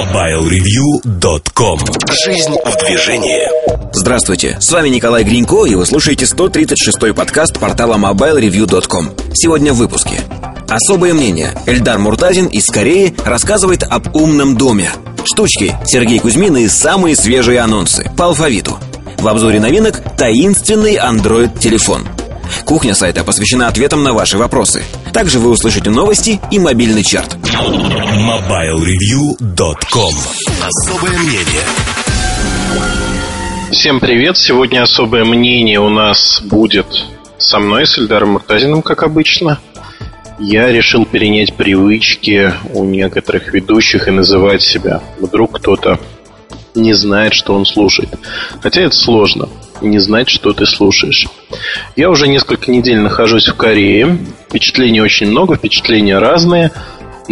MobileReview.com. Жизнь в движении. Здравствуйте, с вами Николай Гринько, и вы слушаете 136-й подкаст портала MobileReview.com. Сегодня в выпуске. Особое мнение. Эльдар Муртазин из Кореи рассказывает об умном доме. Штучки, Сергей Кузьмин и самые свежие анонсы по алфавиту. В обзоре новинок таинственный Android-телефон. Кухня сайта посвящена ответам на ваши вопросы. Также вы услышите новости и мобильный чарт. MobileReview.com. Особое мнение. Всем привет! Сегодня особое мнение у нас будет со мной, с Эльдаром Муртазиным, как обычно. Я решил перенять привычки у некоторых ведущих и называть себя. Вдруг кто-то не знает, что он слушает. Хотя это сложно, не знать, что ты слушаешь. Я уже несколько недель нахожусь в Корее. Впечатлений очень много, впечатления разные.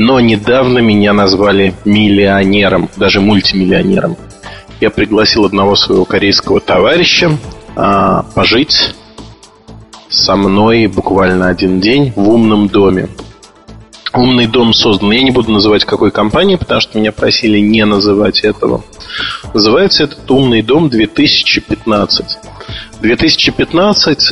Но недавно меня назвали миллионером, даже мультимиллионером. Я пригласил одного своего корейского товарища пожить со мной буквально один день в умном доме. Умный дом создан. Я не буду называть какой компании, потому что меня просили не называть этого. Называется этот умный дом 2015. 2015,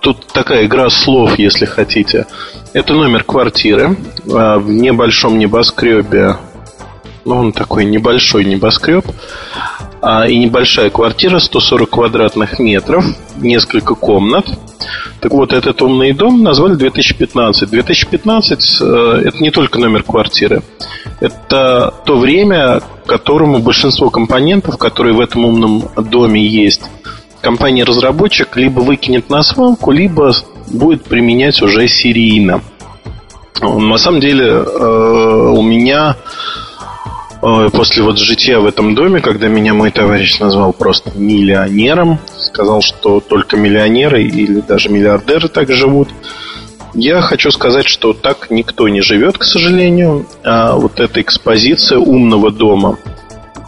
тут такая игра слов, если хотите. Это номер квартиры в небольшом небоскребе. Ну, он такой небольшой небоскреб. И небольшая квартира, 140 квадратных метров, несколько комнат. Так вот, этот умный дом назвали 2015. 2015 – это не только номер квартиры. Это то время, которому большинство компонентов, которые в этом умном доме есть, компания-разработчик либо выкинет на свалку, либо будет применять уже серийно. На самом деле, у меня... После вот жития в этом доме, когда меня мой товарищ назвал просто миллионером, сказал, что только миллионеры или даже миллиардеры так живут, я хочу сказать, что так никто не живет, к сожалению. А вот эта экспозиция умного дома,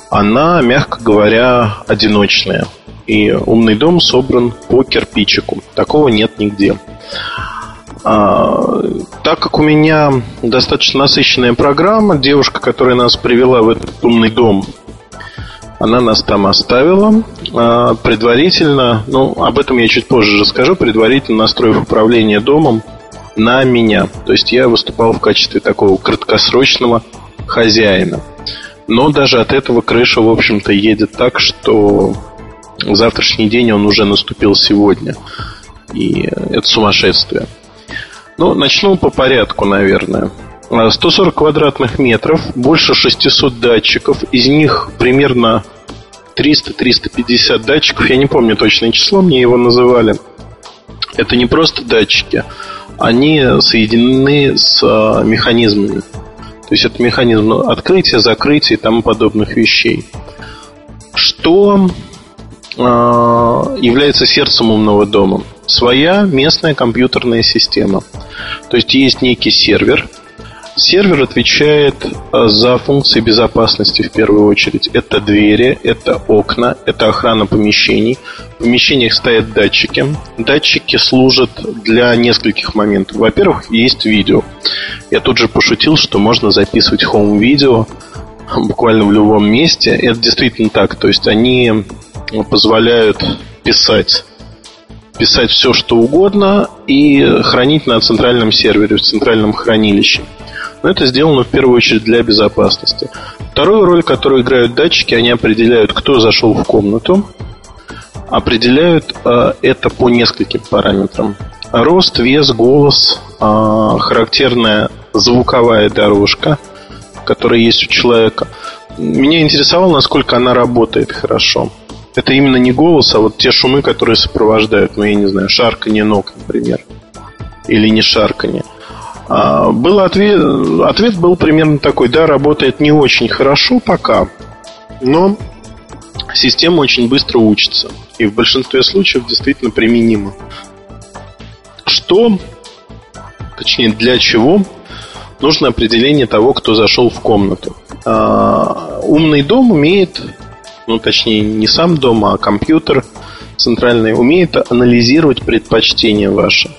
она, мягко говоря, одиночная. И умный дом собран по кирпичику. Такого нет нигде. Так как у меня достаточно насыщенная программа, девушка, которая нас привела в этот умный дом, она нас там оставила. Предварительно, об этом я чуть позже расскажу, предварительно настроив управление домом на меня. То есть я выступал в качестве такого краткосрочного хозяина. Но даже от этого крыша, в общем-то, едет так, что завтрашний день он уже наступил сегодня. И это сумасшествие. Начну по порядку, наверное. 140 квадратных метров, больше 600 датчиков. Из них примерно 300-350 датчиков. Я не помню точное число, мне его называли. Это не просто датчики. Они соединены с механизмами. То есть это механизм открытия, закрытия и тому подобных вещей. Что является сердцем умного дома? Своя местная компьютерная система. То есть есть некий сервер. Сервер отвечает за функции безопасности в первую очередь. Это двери, это окна, это охрана помещений. В помещениях стоят датчики. Датчики служат для нескольких моментов. Во-первых, есть видео. Я тут же пошутил, что можно записывать хоум-видео буквально в любом месте. Это действительно так. То есть они позволяют писать все, что угодно и хранить на центральном сервере, в центральном хранилище. Но это сделано в первую очередь для безопасности. Вторую роль, которую играют датчики, они определяют, кто зашел в комнату. Определяют это по нескольким параметрам. Рост, вес, голос, характерная звуковая дорожка, которая есть у человека. Меня интересовало, насколько она работает хорошо. Это именно не голос, а вот те шумы, которые сопровождают, я не знаю, шарканье ног, например. Или не шарканье. Ответ был примерно такой. Да, работает не очень хорошо пока, но система очень быстро учится. И в большинстве случаев действительно применима. Что, точнее, для чего нужно определение того, кто зашел в комнату. Умный дом умеет... точнее, не сам дом, а компьютер центральный умеет анализировать предпочтения ваши.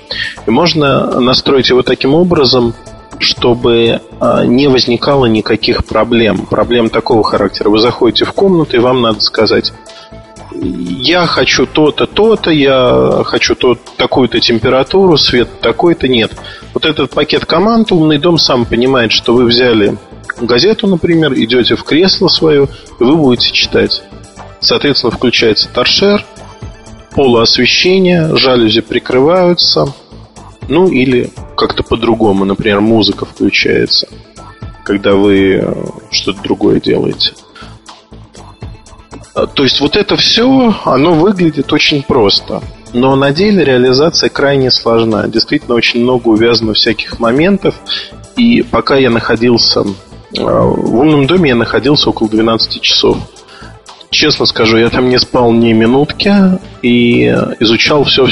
И можно настроить его таким образом, чтобы не возникало никаких проблем. Проблем такого характера. Вы заходите в комнату, и вам надо сказать: я хочу то-то, то-то, я хочу такую-то температуру, свет такой-то. Нет. Вот этот пакет команд умный дом сам понимает, что вы взяли газету, например, идете в кресло свое, и вы будете читать. Соответственно, включается торшер, полуосвещение, жалюзи прикрываются, ну или как-то по-другому, например, музыка включается, когда вы что-то другое делаете. То есть вот это все, оно выглядит очень просто, но на деле реализация крайне сложна. Действительно, очень много увязано всяких моментов. И пока я находился в умном доме, я находился около 12 часов. Честно скажу, я там не спал ни минутки и изучал все.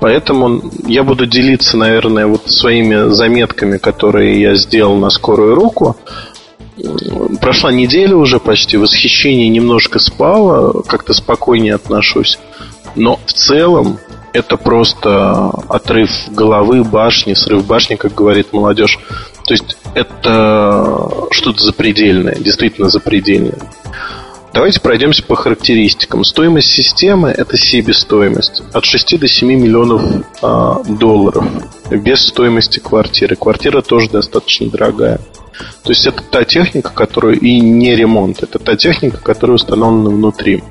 Поэтому я буду делиться, наверное, вот своими заметками, которые я сделал на скорую руку. Прошла неделя уже почти, восхищение немножко спало, как-то спокойнее отношусь. Но в целом это просто отрыв головы, башни, срыв башни, как говорит молодежь. То есть это что-то запредельное, действительно запредельное. Давайте пройдемся по характеристикам. Стоимость системы – это себестоимость. От 6 до 7 миллионов долларов. Без стоимости квартиры. Квартира тоже достаточно дорогая. То есть это та техника, которую и не ремонт. Это та техника, которая установлена внутри.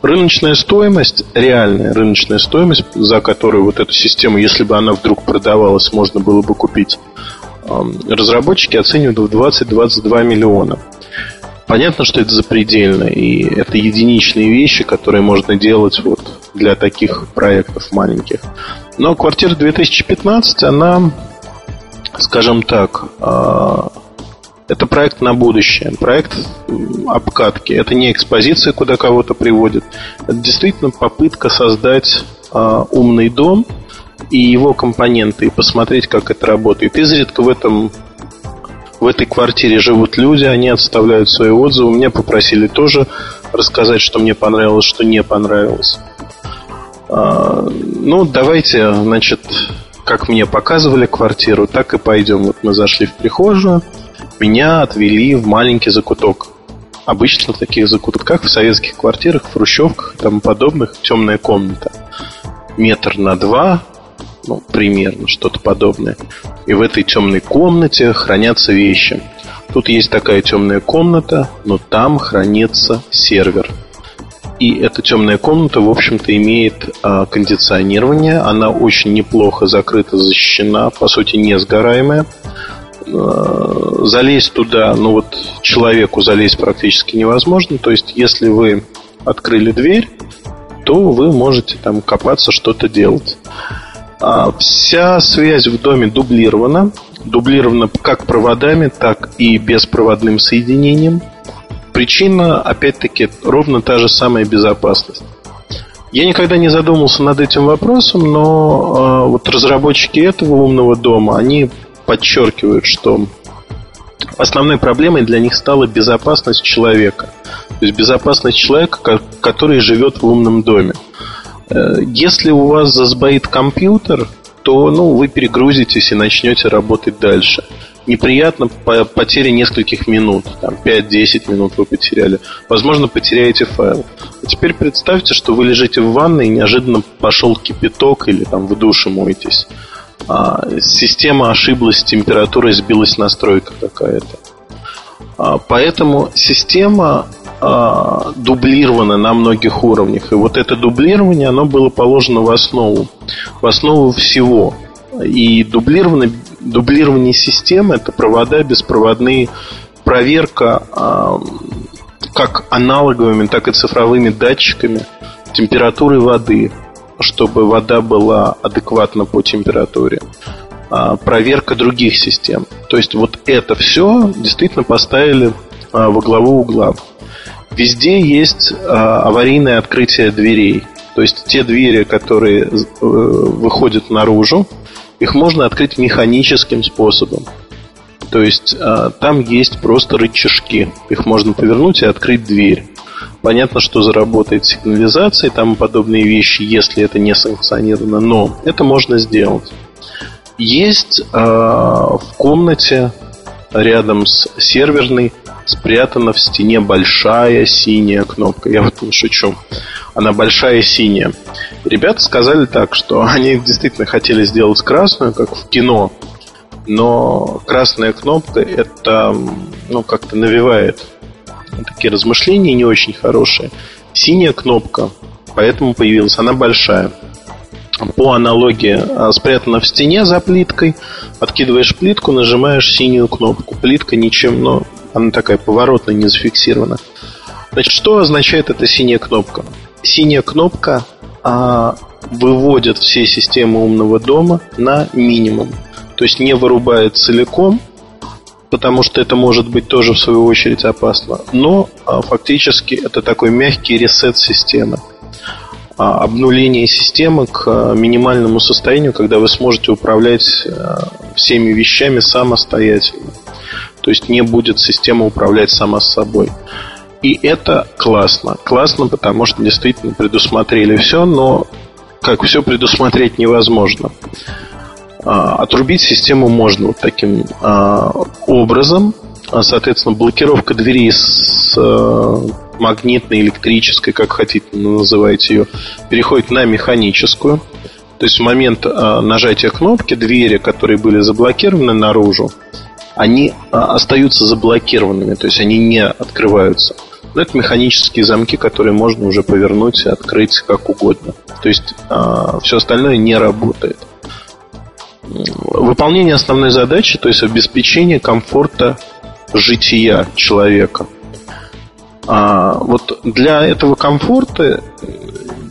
Рыночная стоимость, реальная рыночная стоимость, за которую вот эту систему, если бы она вдруг продавалась, можно было бы купить, разработчики оценивают в 20-22 миллиона. Понятно, что это запредельно, и это единичные вещи, которые можно делать вот для таких проектов маленьких. Но квартира 2015, она, скажем так, это проект на будущее, проект обкатки. Это не экспозиция, куда кого-то приводит. Это действительно попытка создать умный дом и его компоненты, и посмотреть, как это работает. Изредка в этой квартире живут люди, они отставляют свои отзывы. Меня попросили тоже рассказать, что мне понравилось, что не понравилось. Ну, давайте, значит, как мне показывали квартиру, так и пойдем. Вот мы зашли в прихожую. Меня отвели в маленький закуток. Обычно в таких закутках, в советских квартирах, в хрущевках и тому подобных, темная комната. 1x2 метра, ну, примерно, что-то подобное. И в этой темной комнате хранятся вещи. Тут есть такая темная комната, но там хранится сервер. И эта темная комната, в общем-то, имеет кондиционирование. Она очень неплохо закрыта, защищена, по сути, не сгораемая. Залезть туда, ну вот человеку залезть практически невозможно. То есть, если вы открыли дверь, то вы можете там копаться, что-то делать. Вся связь в доме дублирована. Дублирована как проводами, так и беспроводным соединением. Причина, опять-таки, ровно та же самая — безопасность. Я никогда не задумывался над этим вопросом, но вот разработчики этого умного дома, они подчеркивают, что основной проблемой для них стала безопасность человека. То есть безопасность человека, который живет в умном доме. Если у вас засбоит компьютер, то вы перегрузитесь и начнете работать дальше. Неприятно потеря нескольких минут, там, 5-10 минут вы потеряли. Возможно, потеряете файл. А теперь представьте, что вы лежите в ванной и неожиданно пошел кипяток или там в душе моетесь. Система ошиблась с температурой, сбилась настройка какая-то. Поэтому система дублирована на многих уровнях. И вот это дублирование, оно было положено в основу всего. И дублирование системы — это провода, беспроводные, проверка как аналоговыми, так и цифровыми датчиками температуры воды, чтобы вода была адекватна по температуре. Проверка других систем. То есть вот это все действительно поставили во главу угла. Везде есть аварийное открытие дверей. То есть те двери, которые выходят наружу, их можно открыть механическим способом. То есть там есть просто рычажки. Их можно повернуть и открыть дверь. Понятно, что заработает сигнализация и тому подобные вещи, если это не санкционировано, но это можно сделать. Есть в комнате рядом с серверной спрятана в стене большая синяя кнопка. Я вот тут шучу. Она большая синяя. Ребята сказали так, что они действительно хотели сделать красную, как в кино. Но красная кнопка, это как-то навевает такие размышления не очень хорошие. Синяя кнопка, поэтому появилась. Она большая. По аналогии, спрятана в стене за плиткой. Откидываешь плитку, нажимаешь синюю кнопку. Плитка ничем, но она такая поворотная, не зафиксирована. Значит, что означает эта синяя кнопка? Синяя кнопка выводит все системы умного дома на минимум. То есть не вырубает целиком, потому что это может быть тоже в свою очередь опасно. Но фактически это такой мягкий ресет системы. Обнуление системы к минимальному состоянию, когда вы сможете управлять всеми вещами самостоятельно. То есть не будет система управлять сама собой. И это классно. Классно, потому что действительно предусмотрели все, но как все предусмотреть невозможно. Отрубить систему можно вот таким образом. Соответственно, блокировка двери с магнитной, электрической, как хотите называйте ее, переходит на механическую. То есть в момент нажатия кнопки двери, которые были заблокированы наружу, они остаются заблокированными, то есть они не открываются. Но это механические замки, которые можно уже повернуть и открыть как угодно. То есть все остальное не работает. Выполнение основной задачи, то есть обеспечение комфорта жития человека. Вот для этого комфорта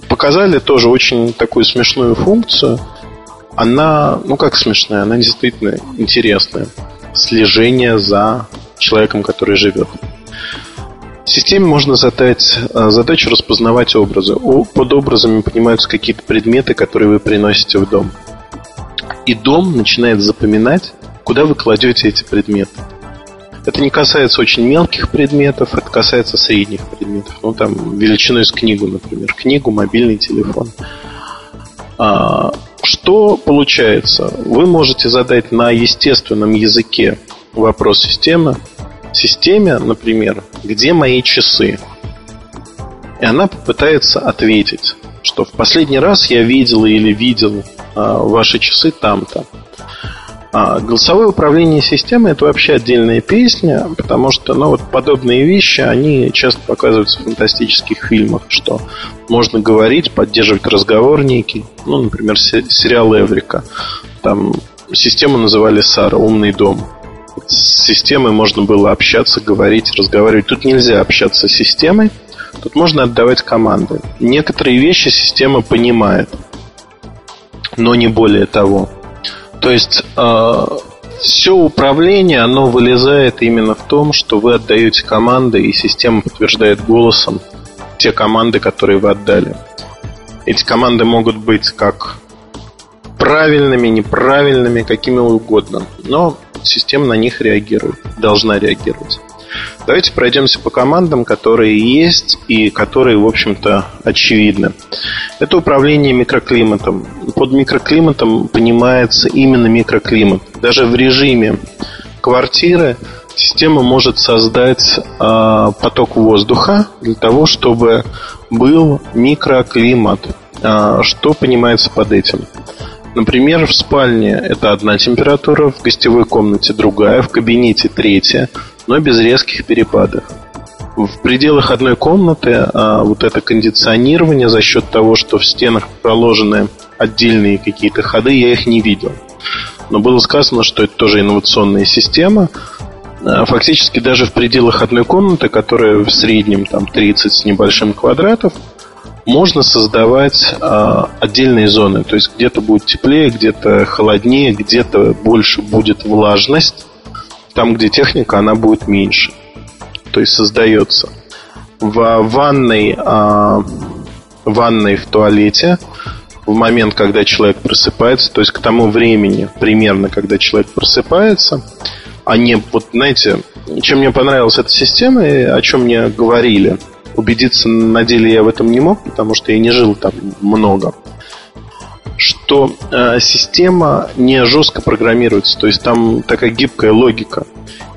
показали тоже очень такую смешную функцию. Она, как смешная, она действительно интересная. Слежение за человеком, который живет. Системе можно задать задачу распознавать образы. Под образами понимаются какие-то предметы, которые вы приносите в дом. И дом начинает запоминать, куда вы кладете эти предметы. Это не касается очень мелких предметов, это касается средних предметов. Там величиной с книгу, например. Книгу, мобильный телефон. Что получается? Вы можете задать на естественном языке вопрос системы. Системе, например, где мои часы? И она попытается ответить, что в последний раз я видела или видел ваши часы там-то. Голосовое управление системой — это вообще отдельная песня, потому что подобные вещи, они часто показываются в фантастических фильмах, что можно говорить, поддерживать разговор некий. Например, сериал «Эврика». Там систему называли Сара, умный дом. С системой можно было общаться, говорить, разговаривать. Тут нельзя общаться с системой, тут можно отдавать команды. Некоторые вещи система понимает, но не более того. То есть все управление, оно вылезает именно в том, что вы отдаете команды, и система подтверждает голосом те команды, которые вы отдали. Эти команды могут быть как правильными, неправильными, какими угодно, но система на них реагирует, должна реагировать. Давайте пройдемся по командам, которые есть и которые, в общем-то, очевидны. Это управление микроклиматом. Под микроклиматом понимается именно микроклимат. Даже в режиме квартиры система может создать поток воздуха для того, чтобы был микроклимат. Что понимается под этим? Например, в спальне это одна температура, в гостевой комнате другая, в кабинете третья, но без резких перепадов. В пределах одной комнаты вот это кондиционирование за счет того, что в стенах проложены отдельные какие-то ходы, я их не видел. Но было сказано, что это тоже инновационная система. Фактически даже в пределах одной комнаты, которая в среднем 30 с небольшим квадратов, можно создавать отдельные зоны. То есть где-то будет теплее, где-то холоднее, где-то больше будет влажность. Там, где техника, она будет меньше. То есть создается в ванной, в туалете, в момент, когда человек просыпается. То есть к тому времени, примерно, когда человек просыпается. Они, чем мне понравилась эта система и о чем мне говорили. Убедиться на деле я в этом не мог, потому что я не жил там много. что система не жестко программируется. То есть там такая гибкая логика.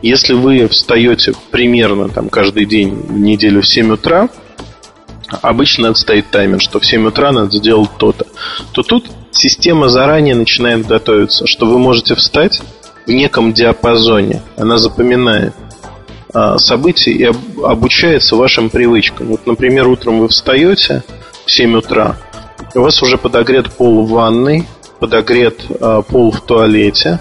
Если вы встаете примерно там, каждый день в неделю в 7 утра, обычно стоит таймер, что в 7 утра надо сделать то-то, то тут система заранее начинает готовиться, что вы можете встать в неком диапазоне. Она запоминает события и обучается вашим привычкам. Вот, например, утром вы встаете в 7 утра, у вас уже подогрет пол в ванной, подогрет пол в туалете.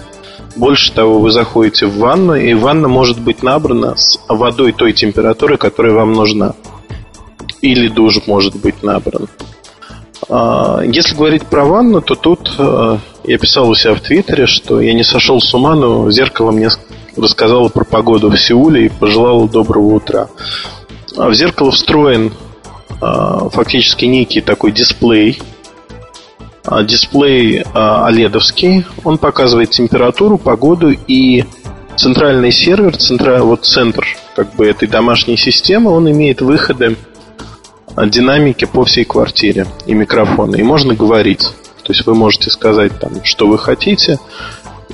Больше того, вы заходите в ванну, и ванна может быть набрана с водой той температуры, которая вам нужна. Или душ может быть набран. Если говорить про ванну, то тут я писал у себя в Твиттере, что я не сошел с ума, но зеркало мне рассказало про погоду в Сеуле и пожелало доброго утра. В зеркало встроен фактически некий такой дисплей. Дисплей OLED-овский. Он показывает температуру, погоду и центральный сервер, центр как бы этой домашней системы, он имеет выходы динамики по всей квартире и микрофоны. И можно говорить. То есть вы можете сказать там, что вы хотите,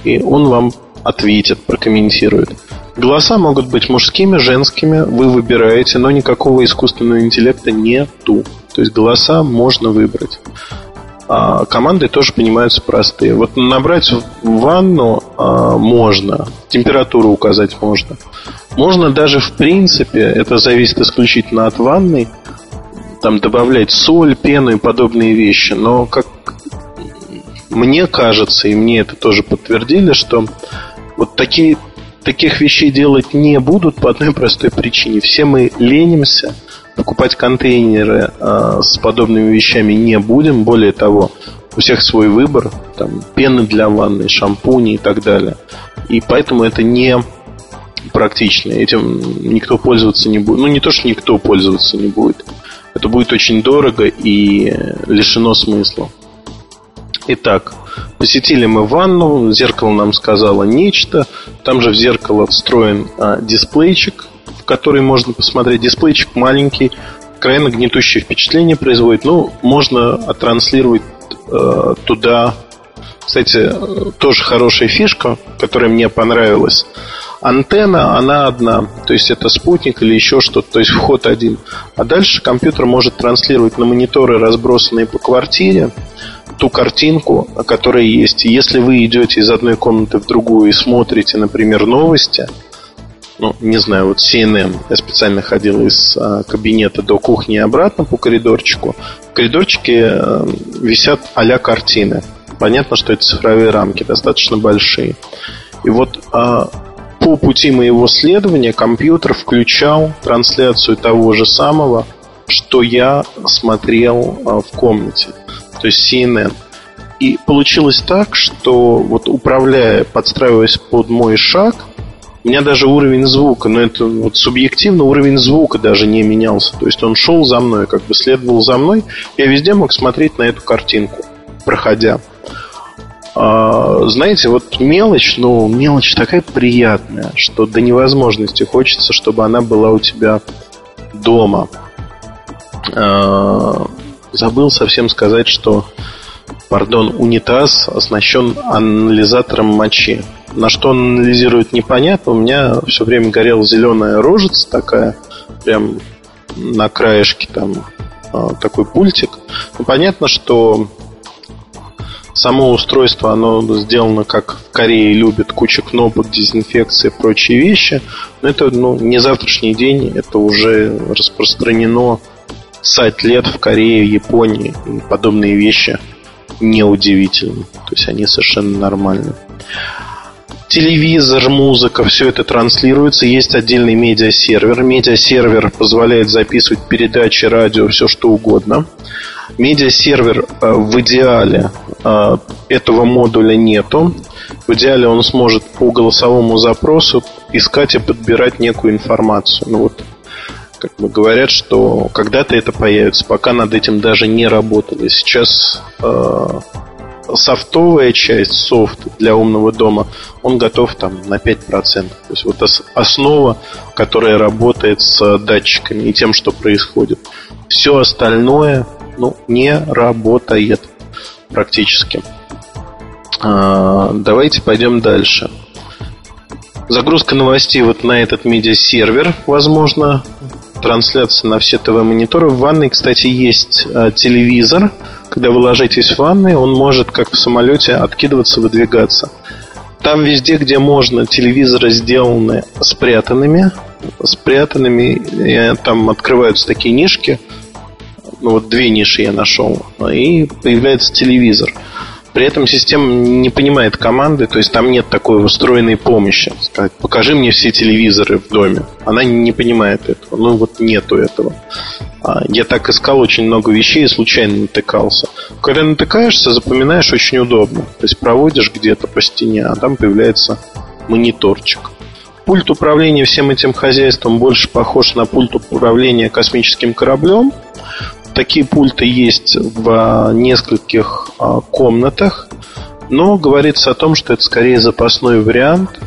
и он вам ответит, прокомментирует. Голоса могут быть мужскими, женскими. Вы выбираете, но никакого искусственного интеллекта нету. То есть голоса можно выбрать. Команды тоже понимаются простые. Вот набрать в ванну можно, температуру указать можно. Можно даже, в принципе, это зависит исключительно от ванны, там добавлять соль, пену и подобные вещи. Но, как мне кажется, и мне это тоже подтвердили, что вот таких вещей делать не будут по одной простой причине. Все мы ленимся. Покупать контейнеры с подобными вещами не будем. Более того, у всех свой выбор. Там, пены для ванны, шампуни и так далее. И поэтому это не практично. Этим никто пользоваться не будет. Ну, не то, что никто пользоваться не будет. Это будет очень дорого и лишено смысла. Итак, посетили мы ванну. Зеркало нам сказало нечто. Там же в зеркало встроен дисплейчик, в который можно посмотреть. Дисплейчик маленький, крайне гнетущее впечатление производит. Ну, можно оттранслировать туда. Кстати, тоже хорошая фишка, которая мне понравилась. Антенна, она одна. То есть это спутник или еще что-то. То есть вход один. А дальше компьютер может транслировать на мониторы, разбросанные по квартире, ту картинку, которая есть. Если вы идете из одной комнаты в другую и смотрите, например, новости, ну, не знаю, вот CNN. Я специально ходил из кабинета до кухни и обратно по коридорчику. В коридорчике висят а-ля картины. Понятно, что это цифровые рамки, достаточно большие. И вот по пути моего следования компьютер включал трансляцию того же самого, что я смотрел в комнате, то есть CNN. И получилось так, что вот управляя, подстраиваясь под мой шаг, у меня даже уровень звука, но это вот субъективно, уровень звука даже не менялся. То есть он шел за мной, как бы следовал за мной. Я везде мог смотреть на эту картинку, проходя. Знаете, вот мелочь, но мелочь такая приятная, что до невозможности хочется, чтобы она была у тебя дома. Забыл совсем сказать, что, пардон, унитаз оснащен анализатором мочи. На что он анализирует, непонятно. У меня все время горела зеленая рожица такая, прям на краешке там такой пультик. Ну, понятно, что само устройство, оно сделано, как в Корее любят, куча кнопок, дезинфекции, прочие вещи. Но это не завтрашний день, это уже распространено 10 лет в Корее, Японии. И подобные вещи неудивительны. То есть они совершенно нормальны. Телевизор, музыка, все это транслируется. Есть отдельный медиасервер. Медиасервер позволяет записывать передачи, радио, все что угодно. Медиасервер в идеале этого модуля нету. В идеале он сможет по голосовому запросу искать и подбирать некую информацию. Ну вот, как бы говорят, что когда-то это появится. Пока над этим даже не работали. Сейчас софтовая часть, софт для умного дома, он готов там на 5%. То есть вот основа, которая работает с датчиками и тем, что происходит. Все остальное не работает. практически. Давайте пойдем дальше. Загрузка новостей вот на этот медиасервер, возможно, трансляция на все ТВ-мониторы. В ванной, кстати, есть телевизор. Когда вы ложитесь в ванной, он может, как в самолете, откидываться, выдвигаться. Там везде, где можно, телевизоры сделаны спрятанными, там открываются такие нишки. Ну, вот две ниши я нашел. И появляется телевизор. При этом система не понимает команды. То есть там нет такой встроенной помощи. Сказать, покажи мне все телевизоры в доме. Она не понимает этого. Ну вот нету этого. Я так искал очень много вещей и случайно натыкался. Когда натыкаешься, запоминаешь, очень удобно. То есть проводишь где-то по стене, а там появляется мониторчик. Пульт управления всем этим хозяйством больше похож на пульт управления космическим кораблем. Такие пульты есть в нескольких комнатах, но говорится о том, что это скорее запасной вариант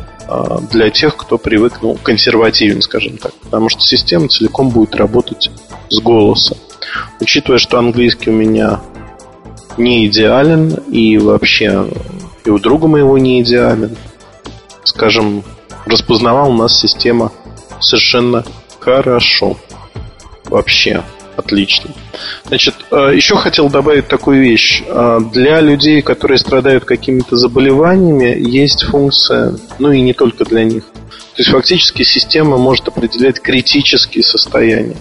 для тех, кто привык, ну, консервативен, скажем так, потому что система целиком будет работать с голоса. Учитывая, что английский у меня не идеален, и вообще и у друга моего не идеален, скажем, распознавала у нас система совершенно хорошо. Вообще отлично. Значит, еще хотел добавить такую вещь. Для людей, которые страдают какими-то заболеваниями, есть функция, ну и не только для них. То есть фактически система может определять критические состояния.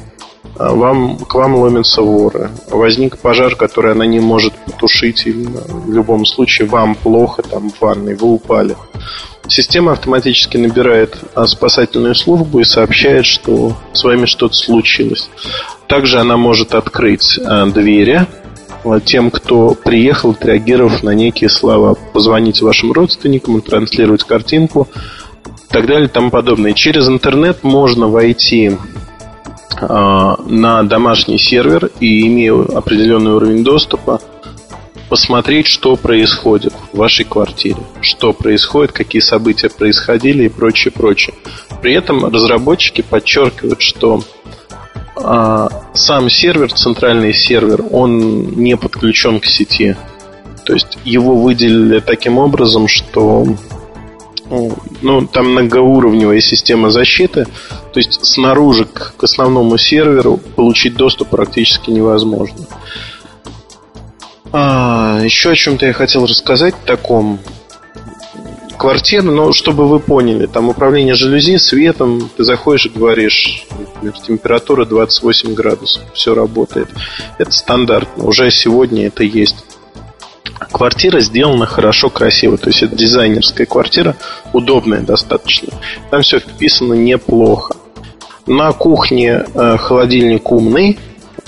К вам ломятся воры. Возник пожар, который она не может потушить. В любом случае вам плохо там в ванной, вы упали. Система автоматически набирает спасательную службу и сообщает, что с вами что-то случилось. Также она может открыть двери тем, кто приехал, отреагировав на некие слова. Позвонить вашим родственникам, транслировать картинку и так далее и тому подобное. Через интернет можно войти на домашний сервер и, имея определенный уровень доступа, посмотреть, что происходит в вашей квартире, что происходит, какие события происходили и прочее, прочее. При этом разработчики подчеркивают, что сам сервер, центральный сервер, он не подключен к сети. То есть его выделили таким образом, что там многоуровневая система защиты. То есть снаружи к основному серверу получить доступ практически невозможно. Еще о чем-то я хотел рассказать таком. Квартира, но чтобы вы поняли, там управление жалюзи, светом, ты заходишь и говоришь, например, температура 28 градусов, все работает. Это стандартно, уже сегодня это есть. Квартира сделана хорошо, красиво. То есть это дизайнерская квартира, удобная достаточно. Там все вписано неплохо. На кухне холодильник умный.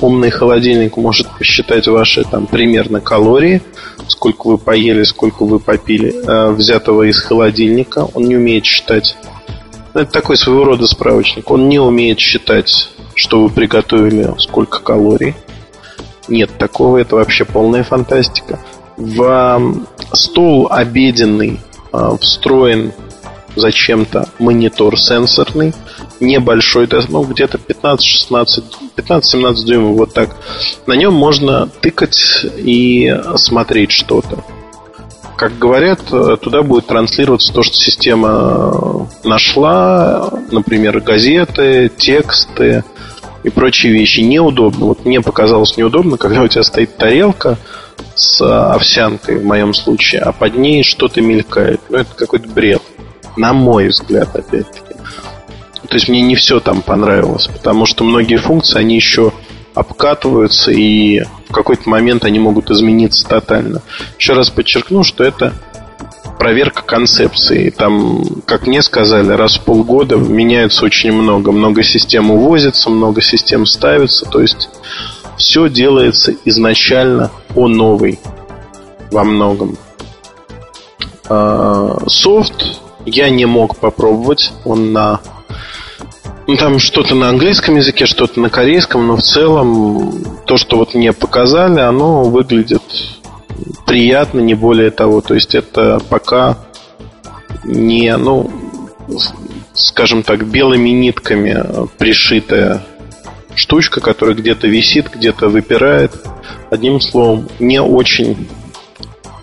Умный холодильник может посчитать ваши там примерно калории, сколько вы поели, сколько вы попили, взятого из холодильника. Он не умеет считать. Это такой своего рода справочник. Он не умеет считать, что вы приготовили, сколько калорий. Нет такого, это вообще полная фантастика. В стол обеденный встроен зачем-то монитор сенсорный, небольшой, ну, где-то 15-17 дюймов, вот так. На нем можно тыкать и смотреть что-то. Как говорят, туда будет транслироваться то, что система нашла, например, газеты, тексты и прочие вещи. Неудобно. Вот мне показалось неудобно, когда у тебя стоит тарелка с овсянкой, в моем случае, а под ней что-то мелькает. Ну, это какой-то бред. На мой взгляд, опять-таки. То есть мне не все там понравилось, потому что многие функции, они еще обкатываются, и в какой-то момент они могут измениться тотально. Еще раз подчеркну, что это проверка концепции. Там, как мне сказали, раз в полгода меняется очень много. Много систем увозится, много систем ставится. То есть все делается изначально по новой во многом. Софт я не мог попробовать. Он там что-то на английском языке, что-то на корейском, но в целом то, что вот мне показали, оно выглядит приятно, не более того. То есть это пока не, ну, скажем так, белыми нитками пришитая штучка, которая где-то висит, где-то выпирает. Одним словом, не очень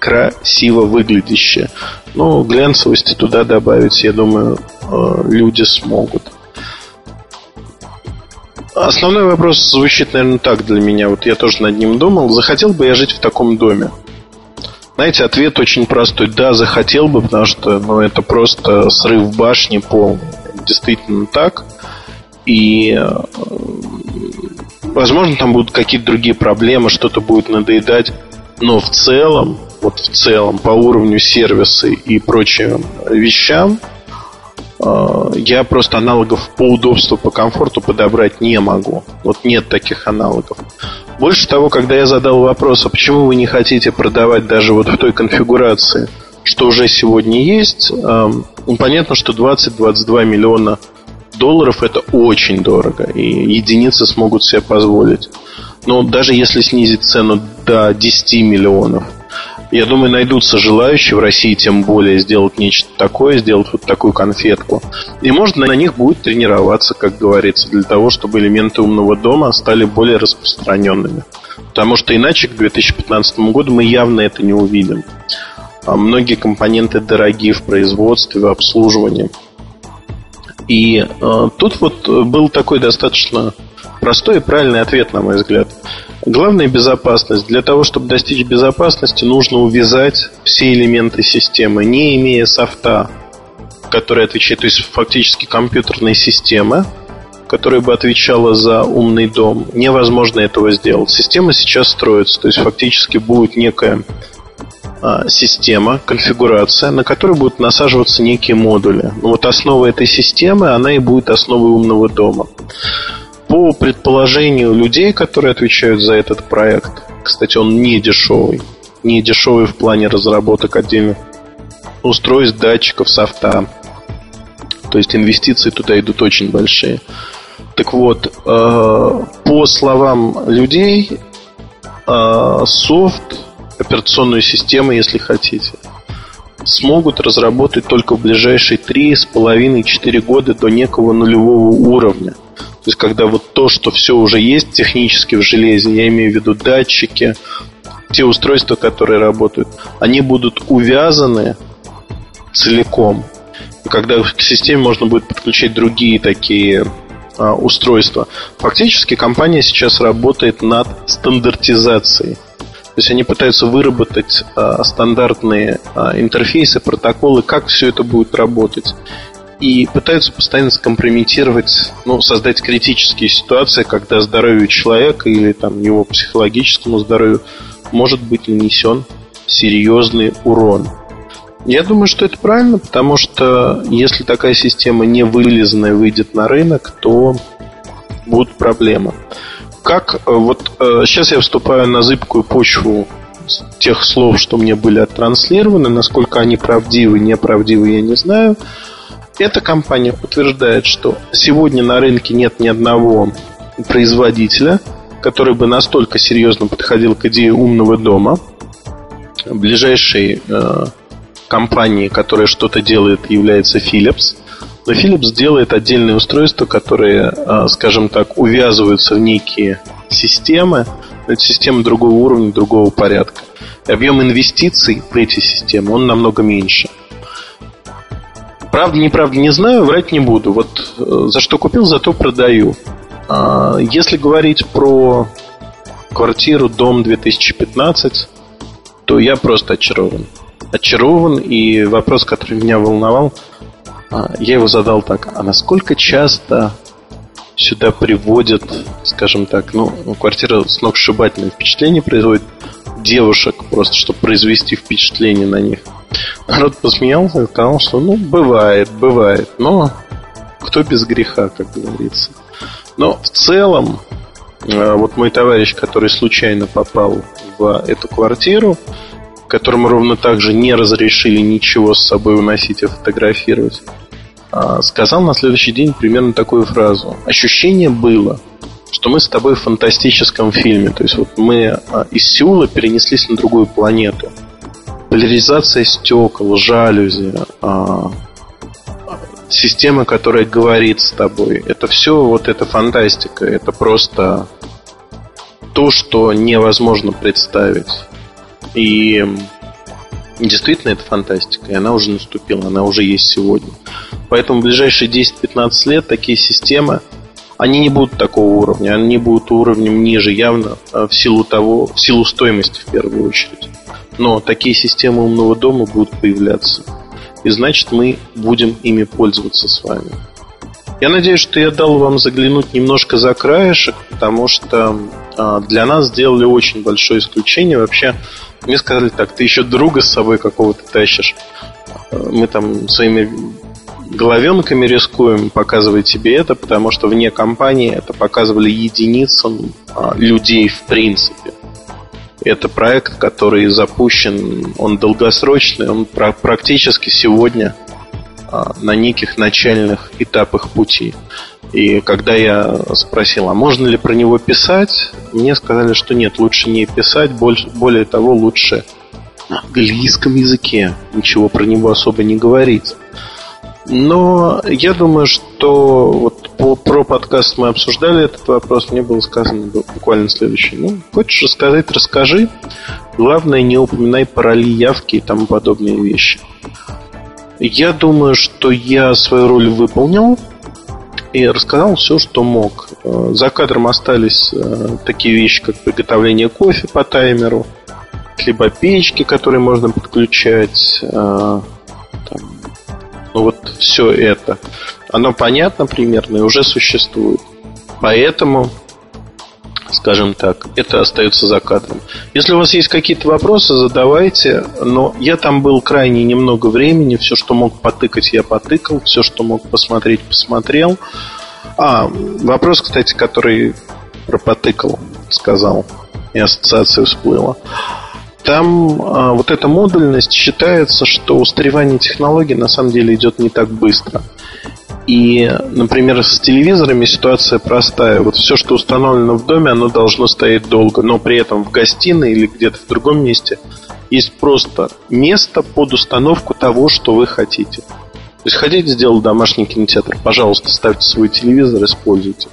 красиво выглядяще. Но глянцевости туда добавить, я думаю, люди смогут. Основной вопрос звучит, наверное, так для меня. Вот я тоже над ним думал. Захотел бы я жить в таком доме? Знаете, ответ очень простой. Да, захотел бы, потому что это просто срыв башни полный. Действительно так. И, возможно, там будут какие-то другие проблемы, что-то будет надоедать. Но в целом, вот в целом, по уровню сервиса и прочим вещам, я просто аналогов по удобству, по комфорту подобрать не могу. Вот нет таких аналогов. Больше того, когда я задал вопрос, а почему вы не хотите продавать даже вот в той конфигурации, что уже сегодня есть, понятно, что 20-22 миллиона долларов это очень дорого, и единицы смогут себе позволить. Но даже если снизить цену до 10 миллионов, я думаю, найдутся желающие в России, тем более, сделать нечто такое, сделать вот такую конфетку. И можно на них будет тренироваться, как говорится, для того, чтобы элементы умного дома стали более распространенными. Потому что иначе к 2015 году мы явно это не увидим. А многие компоненты дорогие в производстве, в обслуживании. И тут вот был такой достаточно простой и правильный ответ, на мой взгляд. Главное – безопасность. Для того, чтобы достичь безопасности, нужно увязать все элементы системы, не имея софта, который отвечает, то есть фактически компьютерная система, которая бы отвечала за умный дом. Невозможно этого сделать. Система сейчас строится, то есть фактически будет некая система, конфигурация, на которую будут насаживаться некие модули. Но вот основа этой системы, она и будет основой умного дома. По предположению людей, которые отвечают за этот проект, кстати, он не дешевый. Не дешевый в плане разработок отдельных устройств, датчиков, софта. То есть инвестиции туда идут очень большие. Так вот, по словам людей, софт, операционную систему, если хотите, смогут разработать только в ближайшие 3,5-4 года до некого нулевого уровня. То есть, когда вот то, что все уже есть технически в железе, я имею в виду датчики, те устройства, которые работают, они будут увязаны целиком. И когда к системе можно будет подключать другие такие устройства. Фактически компания сейчас работает над стандартизацией. То есть они пытаются выработать стандартные интерфейсы, протоколы, как все это будет работать. И пытаются постоянно скомпрометировать, создать критические ситуации, когда здоровью человека или там, его психологическому здоровью может быть нанесен серьезный урон. Я думаю, что это правильно, потому что если такая система не вылизанная выйдет на рынок, то будут проблемы. Как вот сейчас я вступаю на зыбкую почву тех слов, что мне были оттранслированы, насколько они правдивы, неправдивы, я не знаю. Эта компания подтверждает, что сегодня на рынке нет ни одного производителя, который бы настолько серьезно подходил к идее умного дома. Ближайшей компанией, которая что-то делает, является Philips. Но Philips делает отдельные устройства, которые, скажем так, увязываются в некие системы. Это системы другого уровня, другого порядка. И объем инвестиций в эти системы, он намного меньше. Правда, неправда, не знаю, врать не буду. Вот за что купил, зато продаю. Если говорить про квартиру, дом 2015, то я просто очарован. Очарован, и вопрос, который меня волновал, я его задал так. А насколько часто сюда приводят, скажем так, квартира сногсшибательное впечатление производит, девушек просто, чтобы произвести впечатление на них. Народ посмеялся и сказал, что бывает, но кто без греха, как говорится. Но в целом, вот мой товарищ, который случайно попал в эту квартиру, которому ровно так же не разрешили ничего с собой уносить и фотографировать, сказал на следующий день примерно такую фразу. Ощущение было, что мы с тобой в фантастическом фильме. То есть вот мы из Сеула перенеслись на другую планету. Поляризация стекол, жалюзи, система, которая говорит с тобой. Это все вот эта фантастика. Это просто то, что невозможно представить. И Действительно, это фантастика, и она уже наступила, она уже есть сегодня. Поэтому в ближайшие 10-15 лет такие системы, они не будут такого уровня, они будут уровнем ниже явно в силу стоимости в первую очередь. Но такие системы умного дома будут появляться, и значит мы будем ими пользоваться с вами. Я надеюсь, что я дал вам заглянуть немножко за краешек, потому что для нас сделали очень большое исключение. Вообще, мне сказали так: ты еще друга с собой какого-то тащишь. Мы там своими головенками рискуем, показывая тебе это, потому что вне компании это показывали единицам людей в принципе. Это проект, который запущен, он долгосрочный, он практически сегодня на неких начальных этапах пути. И когда я спросил, а можно ли про него писать, мне сказали, что нет, лучше не писать, более того, лучше на английском языке ничего про него особо не говорить. Но я думаю, что вот про подкаст мы обсуждали этот вопрос. Мне было сказано буквально следующее: хочешь рассказать, расскажи. Главное, не упоминай пароли, явки и тому подобные вещи. Я думаю, что я свою роль выполнил и рассказал все, что мог. За кадром остались такие вещи, как приготовление кофе по таймеру, хлебопечки, которые можно подключать, вот все это. Оно понятно примерно и уже существует. Поэтому, скажем так, это остается за кадром. Если у вас есть какие-то вопросы, задавайте. Но я там был крайне немного времени. Все, что мог потыкать, я потыкал. Все, что мог посмотреть, посмотрел. Вопрос, кстати, который про потыкал сказал, и ассоциация всплыла. Там вот эта модульность, считается, что устаревание технологий на самом деле идет не так быстро. И, например, с телевизорами ситуация простая. Вот все, что установлено в доме, оно должно стоять долго. Но при этом в гостиной или где-то в другом месте есть просто место под установку того, что вы хотите. То есть хотите сделать домашний кинотеатр, пожалуйста, ставьте свой телевизор, используйте.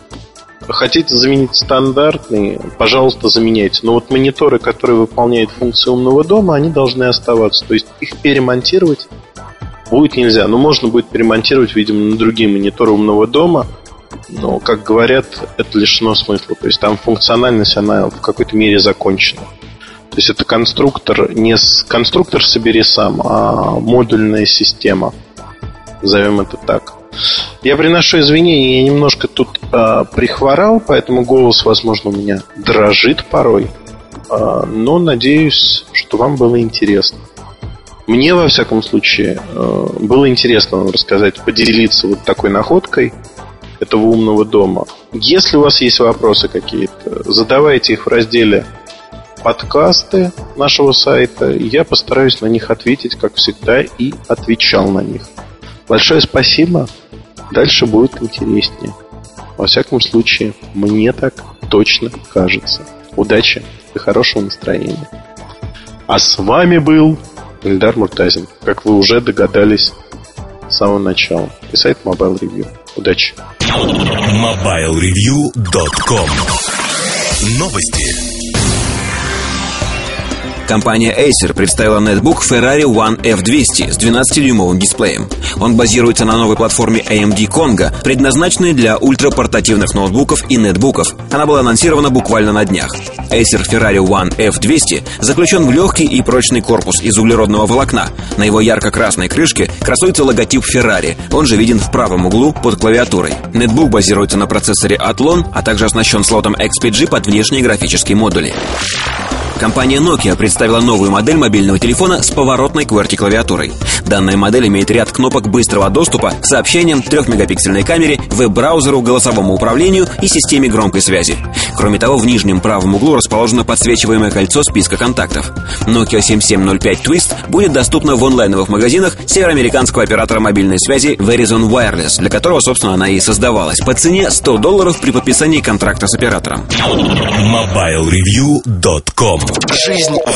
Хотите заменить стандартные, пожалуйста, заменяйте. Но вот мониторы, которые выполняют функцию умного дома, они должны оставаться. То есть их перемонтировать будет нельзя. Но можно будет перемонтировать, видимо, на другие мониторы умного дома. Но, как говорят, это лишено смысла. То есть там функциональность, она в какой-то мере закончена. То есть это конструктор, не конструктор собери сам, а модульная система. Назовем это так. Я приношу извинения, я немножко тут прихворал, поэтому голос, возможно, у меня дрожит порой. Но надеюсь, что вам было интересно. Мне, во всяком случае, было интересно вам рассказать, поделиться вот такой находкой этого умного дома. Если у вас есть вопросы какие-то, задавайте их в разделе подкасты нашего сайта. Я постараюсь на них ответить, как всегда, и отвечал на них. Большое спасибо. Дальше будет интереснее. Во всяком случае, мне так точно кажется. Удачи и хорошего настроения. А с вами был Эльдар Муртазин, как вы уже догадались с самого начала. И сайт Mobile Review. Удачи. MobileReview.com. Новости. Компания Acer представила нетбук Ferrari One F200 с 12-дюймовым дисплеем. Он базируется на новой платформе AMD Kongo, предназначенной для ультрапортативных ноутбуков и нетбуков. Она была анонсирована буквально на днях. Acer Ferrari One F200 заключен в легкий и прочный корпус из углеродного волокна. На его ярко-красной крышке красуется логотип Ferrari, он же виден в правом углу под клавиатурой. Нетбук базируется на процессоре Athlon, а также оснащен слотом XPG под внешние графические модули. Компания Nokia представила новую модель мобильного телефона с поворотной QWERTY-клавиатурой. Данная модель имеет ряд кнопок быстрого доступа к сообщениям, 3-мегапиксельной камере, веб-браузеру, голосовому управлению и системе громкой связи. Кроме того, в нижнем правом углу расположено подсвечиваемое кольцо списка контактов. Nokia 7705 Twist будет доступна в онлайновых магазинах североамериканского оператора мобильной связи Verizon Wireless, для которого, собственно, она и создавалась, по цене $100 при подписании контракта с оператором. MobileReview.com. Жизнь в